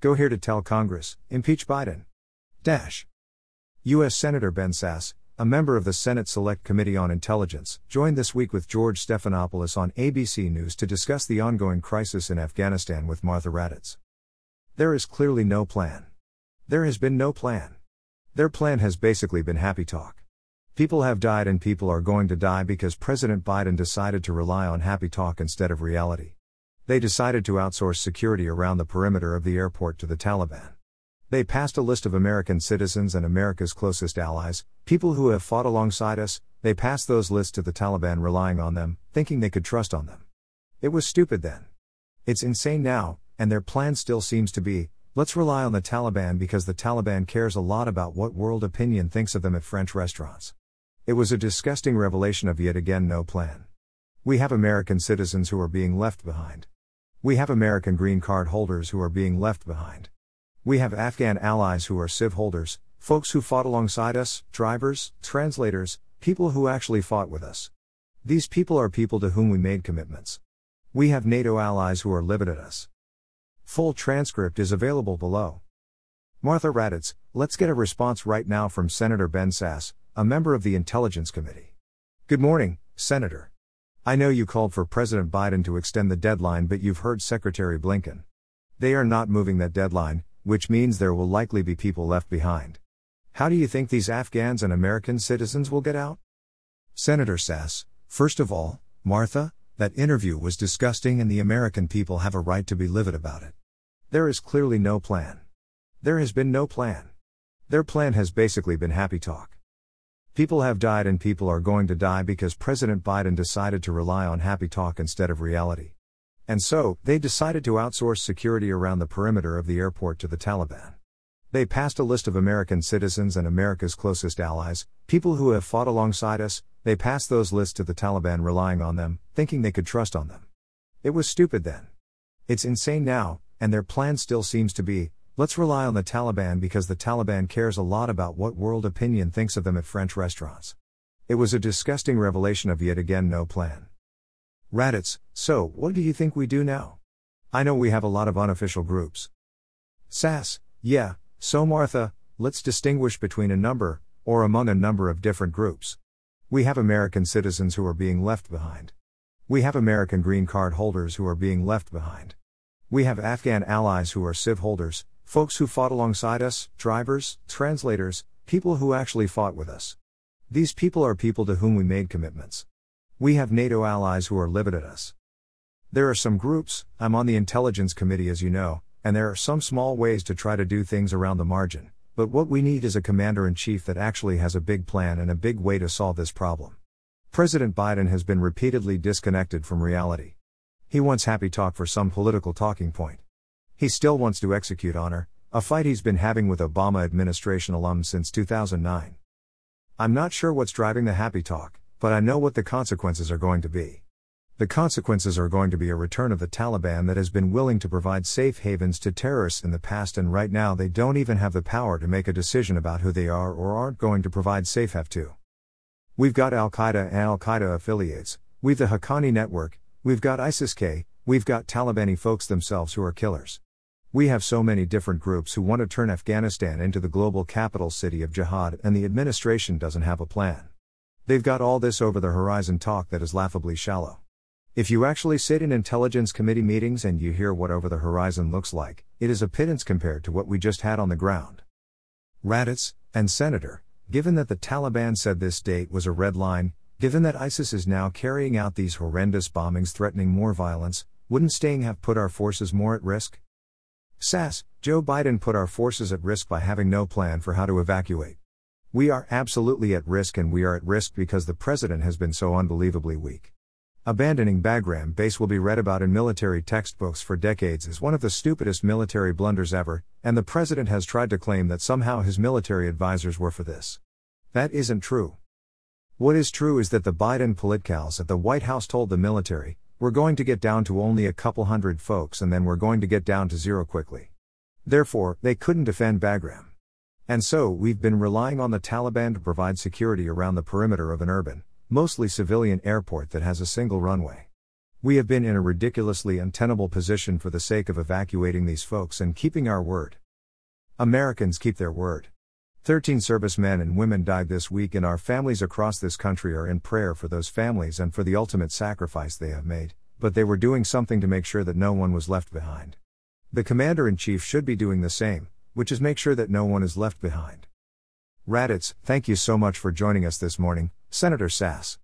Go here to tell Congress, impeach Biden. U.S. Senator Ben Sasse, a member of the Senate Select Committee on Intelligence, joined this week with George Stephanopoulos on ABC News to discuss the ongoing crisis in Afghanistan with Martha Raddatz. There is clearly no plan. There has been no plan. Their plan has basically been happy talk. People have died and people are going to die because President Biden decided to rely on happy talk instead of reality. They decided to outsource security around the perimeter of the airport to the Taliban. They passed a list of American citizens and America's closest allies, people who have fought alongside us. They passed those lists to the Taliban, relying on them, thinking they could trust on them. It was stupid then. It's insane now, and their plan still seems to be, let's rely on the Taliban because the Taliban cares a lot about what world opinion thinks of them at French restaurants. It was a disgusting revelation of yet again no plan. We have American citizens who are being left behind. We have American green card holders who are being left behind. We have Afghan allies who are civ holders, folks who fought alongside us, drivers, translators, people who actually fought with us. These people are people to whom we made commitments. We have NATO allies who are livid at us. Full transcript is available below. Martha Raddatz, let's get a response right now from Senator Ben Sasse, a member of the Intelligence Committee. Good morning, Senator. I know you called for President Biden to extend the deadline, but you've heard Secretary Blinken. They are not moving that deadline, which means there will likely be people left behind. How do you think these Afghans and American citizens will get out? Senator Sasse, first of all, Martha, that interview was disgusting and the American people have a right to be livid about it. There is clearly no plan. There has been no plan. Their plan has basically been happy talk. People have died and people are going to die because President Biden decided to rely on happy talk instead of reality. And so, they decided to outsource security around the perimeter of the airport to the Taliban. They passed a list of American citizens and America's closest allies, people who have fought alongside us. They passed those lists to the Taliban, relying on them, thinking they could trust on them. It was stupid then. It's insane now, and their plan still seems to be, let's rely on the Taliban because the Taliban cares a lot about what world opinion thinks of them at French restaurants. It was a disgusting revelation of yet again no plan. Raddatz, so what do you think we do now? I know we have a lot of unofficial groups. Sasse, yeah, so Martha, let's distinguish between a number, or among a number of different groups. We have American citizens who are being left behind. We have American green card holders who are being left behind. We have Afghan allies who are civ holders, folks who fought alongside us, drivers, translators, people who actually fought with us. These people are people to whom we made commitments. We have NATO allies who are livid at us. There are some groups, I'm on the Intelligence Committee as you know, and there are some small ways to try to do things around the margin, but what we need is a commander-in-chief that actually has a big plan and a big way to solve this problem. President Biden has been repeatedly disconnected from reality. He wants happy talk for some political talking point. He still wants to execute honor, a fight he's been having with Obama administration alums since 2009. I'm not sure what's driving the happy talk, but I know what the consequences are going to be. The consequences are going to be a return of the Taliban that has been willing to provide safe havens to terrorists in the past, and right now they don't even have the power to make a decision about who they are or aren't going to provide safe have to. We've got Al Qaeda and Al Qaeda affiliates, we've the Haqqani network, we've got ISIS-K, we've got Talibani folks themselves who are killers. We have so many different groups who want to turn Afghanistan into the global capital city of jihad, and the administration doesn't have a plan. They've got all this over-the-horizon talk that is laughably shallow. If you actually sit in Intelligence Committee meetings and you hear what over-the-horizon looks like, it is a pittance compared to what we just had on the ground. Raddatz, and Senator, given that the Taliban said this date was a red line, given that ISIS is now carrying out these horrendous bombings threatening more violence, wouldn't staying have put our forces more at risk? Sasse, Joe Biden put our forces at risk by having no plan for how to evacuate. We are absolutely at risk, and we are at risk because the president has been so unbelievably weak. Abandoning Bagram base will be read about in military textbooks for decades as one of the stupidest military blunders ever, and the president has tried to claim that somehow his military advisors were for this. That isn't true. What is true is that the Biden politcals at the White House told the military, we're going to get down to only a couple hundred folks and then we're going to get down to zero quickly. Therefore, they couldn't defend Bagram. And so we've been relying on the Taliban to provide security around the perimeter of an urban, mostly civilian airport that has a single runway. We have been in a ridiculously untenable position for the sake of evacuating these folks and keeping our word. Americans keep their word. 13 servicemen and women died this week, and our families across this country are in prayer for those families and for the ultimate sacrifice they have made, but they were doing something to make sure that no one was left behind. The Commander-in-Chief should be doing the same, which is make sure that no one is left behind. Raddatz, thank you so much for joining us this morning, Senator Sasse.